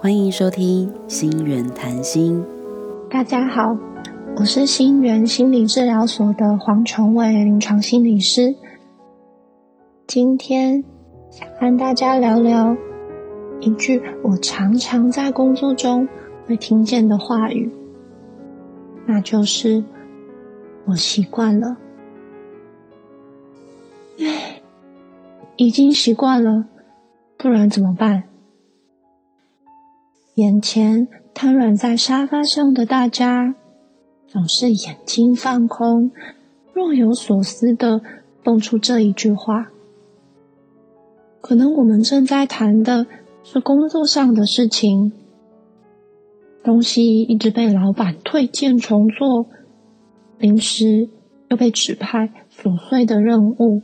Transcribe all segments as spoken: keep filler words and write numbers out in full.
欢迎收听心元谈心。大家好，我是心元心理治疗所的黄崇伟临床心理师。今天想和大家聊聊一句我常常在工作中会听见的话语，那就是我习惯了。唉，已经习惯了，不然怎么办？眼前瘫软在沙发上的大家，总是眼睛放空，若有所思地蹦出这一句话。可能我们正在谈的是工作上的事情，东西一直被老板推荐重做，临时又被指派琐碎的任务，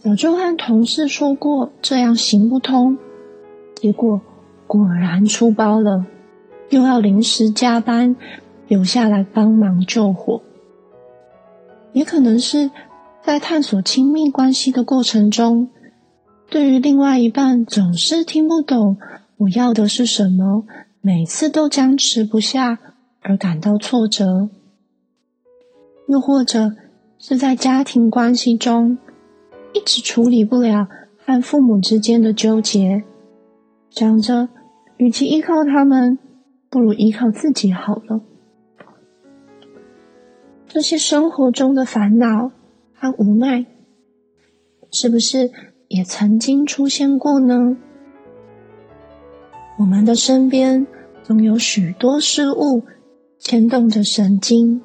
早就和同事说过这样行不通，结果果然出包了，又要临时加班，留下来帮忙救火。也可能是在探索亲密关系的过程中，对于另外一半总是听不懂我要的是什么，每次都僵持不下而感到挫折。又或者是在家庭关系中，一直处理不了和父母之间的纠结，想着与其依靠他们，不如依靠自己好了。这些生活中的烦恼和无奈，是不是也曾经出现过呢？我们的身边总有许多事物牵动着神经，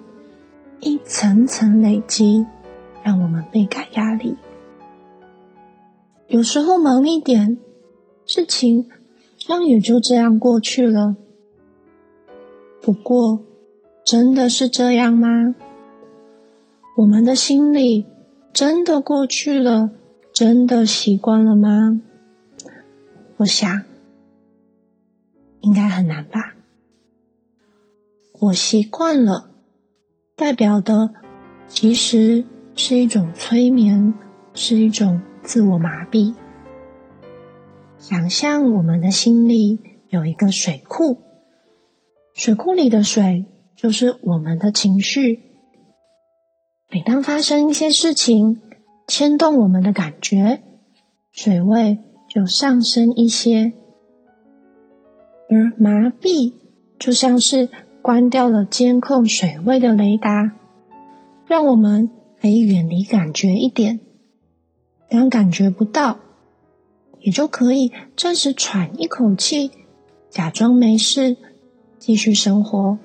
一层层累积，让我们倍感压力。有时候忙一点，事情好像也就这样过去了。不过，真的是这样吗？我们的心里真的过去了，真的习惯了吗？我想，应该很难吧。我习惯了，代表的其实是一种催眠，是一种自我麻痹。想象我们的心里有一个水库，水库里的水就是我们的情绪。每当发生一些事情牵动我们的感觉，水位就上升一些。而麻痹就像是关掉了监控水位的雷达，让我们可以远离感觉一点。当感觉不到，也就可以暂时喘一口气，假装没事，继续生活。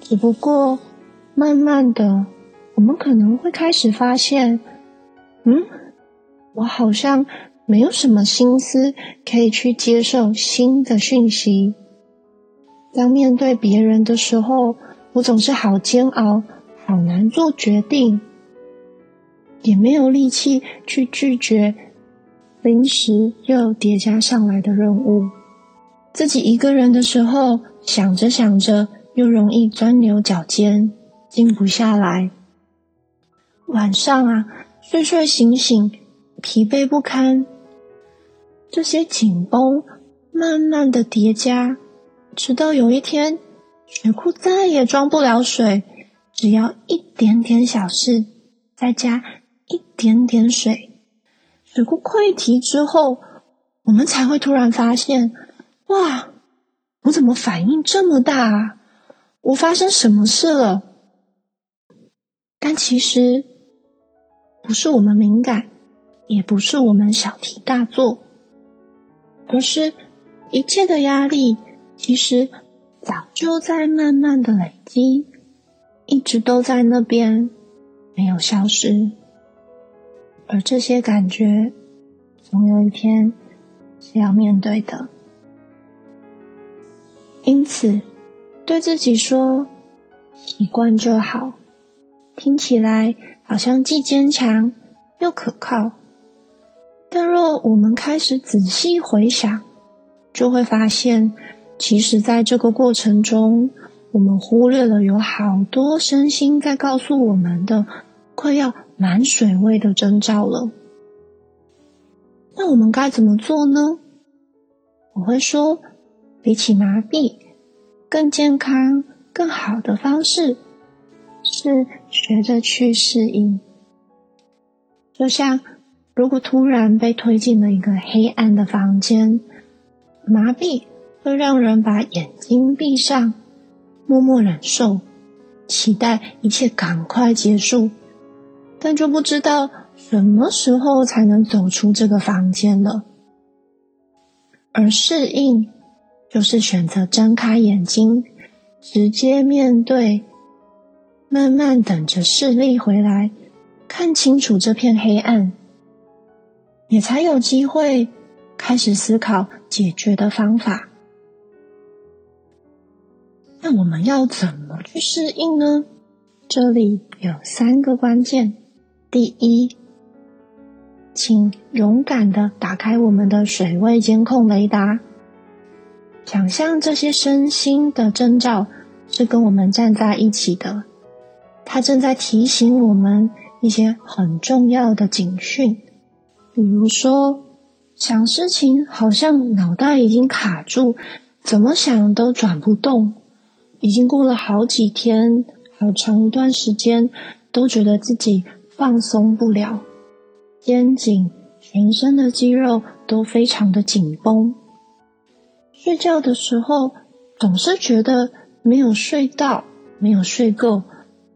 只不过，慢慢的，我们可能会开始发现，嗯，我好像没有什么心思可以去接受新的讯息。当面对别人的时候，我总是好煎熬，好难做决定，也没有力气去拒绝临时又叠加上来的任务。自己一个人的时候，想着想着又容易钻牛角尖，静不下来。晚上啊，睡睡醒醒，疲惫不堪。这些紧绷慢慢的叠加，直到有一天，水库再也装不了水，只要一点点小事，再加一点点水，水库溃堤之后，我们才会突然发现，哇，我怎么反应这么大啊？我发生什么事了？但其实，不是我们敏感，也不是我们小题大做，而是一切的压力，其实早就在慢慢的累积，一直都在那边，没有消失。而这些感觉总有一天是要面对的。因此对自己说习惯就好，听起来好像既坚强又可靠，但若我们开始仔细回想，就会发现其实在这个过程中，我们忽略了有好多身心在告诉我们的快要满水位的征兆了。那我们该怎么做呢？我会说，比起麻痹，更健康、更好的方式是学着去适应。就像如果突然被推进了一个黑暗的房间，麻痹会让人把眼睛闭上，默默忍受，期待一切赶快结束，但就不知道什么时候才能走出这个房间了。而适应就是选择睁开眼睛，直接面对，慢慢等着视力回来，看清楚这片黑暗，也才有机会开始思考解决的方法。那我们要怎么去适应呢？这里有三个关键。第一，请勇敢地打开我们的水位监控雷达，想象这些身心的征兆是跟我们站在一起的，它正在提醒我们一些很重要的警讯。比如说，想事情好像脑袋已经卡住，怎么想都转不动，已经过了好几天，好长一段时间，都觉得自己放松不了，肩颈、全身的肌肉都非常的紧绷。睡觉的时候总是觉得没有睡到，没有睡够，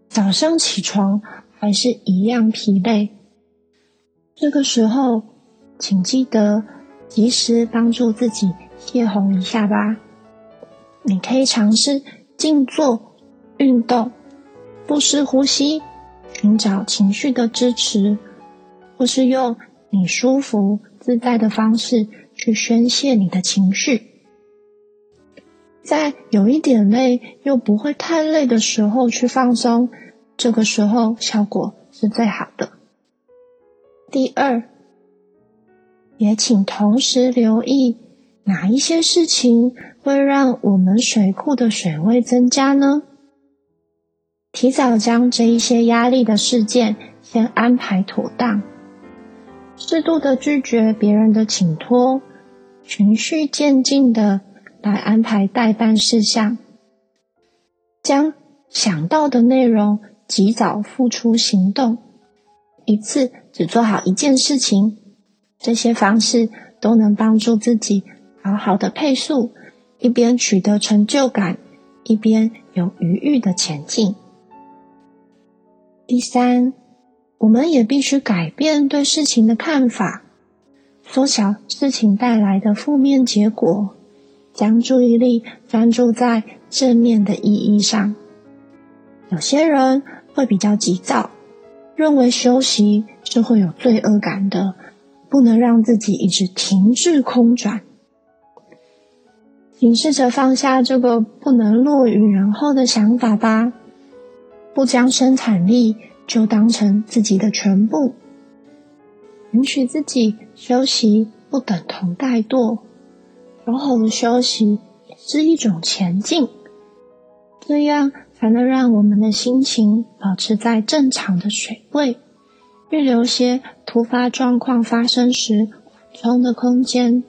早上起床还是一样疲累。这个时候请记得及时帮助自己泄洪一下吧。你可以尝试静坐、运动、腹式呼吸，寻找情绪的支持，或是用你舒服自在的方式去宣泄你的情绪。在有一点累又不会太累的时候去放松，这个时候效果是最好的。第二，也请同时留意哪一些事情会让我们水库的水位增加呢？提早将这一些压力的事件先安排妥当，适度的拒绝别人的请托，循序渐进的来安排代办事项，将想到的内容及早付出行动，一次只做好一件事情。这些方式都能帮助自己好好的配速，一边取得成就感，一边有余裕的前进。第三，我们也必须改变对事情的看法，缩小事情带来的负面结果，将注意力专注在正面的意义上。有些人会比较急躁，认为休息是会有罪恶感的，不能让自己一直停滞空转。请试着放下这个不能落于人后的想法吧，不将生产力就当成自己的全部，允许自己休息不等同怠惰，有好的休息也是一种前进，这样才能让我们的心情保持在正常的水位，预留些突发状况发生时缓冲的空间。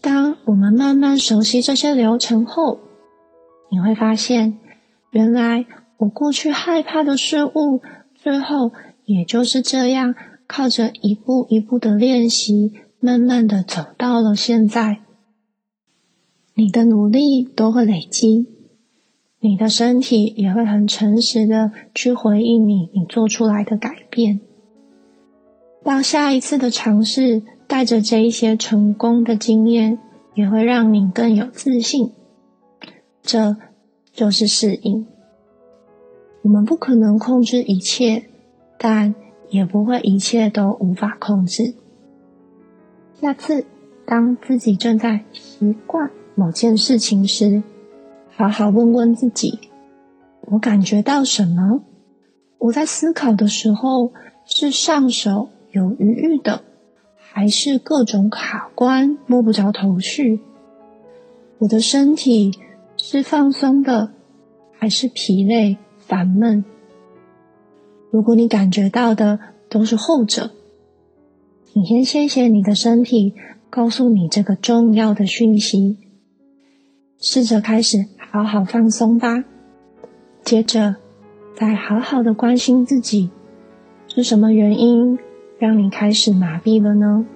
当我们慢慢熟悉这些流程后，你会发现，原来我过去害怕的事物，最后也就是这样靠着一步一步的练习，慢慢的走到了现在。你的努力都会累积，你的身体也会很诚实的去回应你你做出来的改变。到下一次的尝试，带着这一些成功的经验，也会让你更有自信。这就是适应。我们不可能控制一切，但也不会一切都无法控制。下次，当自己正在习惯某件事情时，好好问问自己，我感觉到什么？我在思考的时候，是上手有余裕的，还是各种卡关，摸不着头绪？我的身体是放松的，还是疲累烦闷？如果你感觉到的都是后者，你先谢谢你的身体告诉你这个重要的讯息。试着开始好好放松吧，接着再好好的关心自己，是什么原因让你开始麻痹了呢？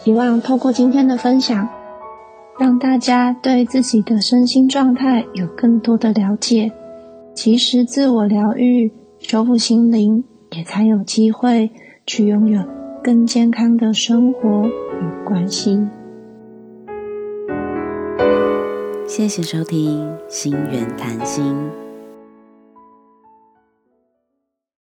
希望透过今天的分享，让大家对自己的身心状态有更多的了解，其实自我疗愈、修复心灵，也才有机会去拥有更健康的生活与关系。谢谢收听《心元谈心》。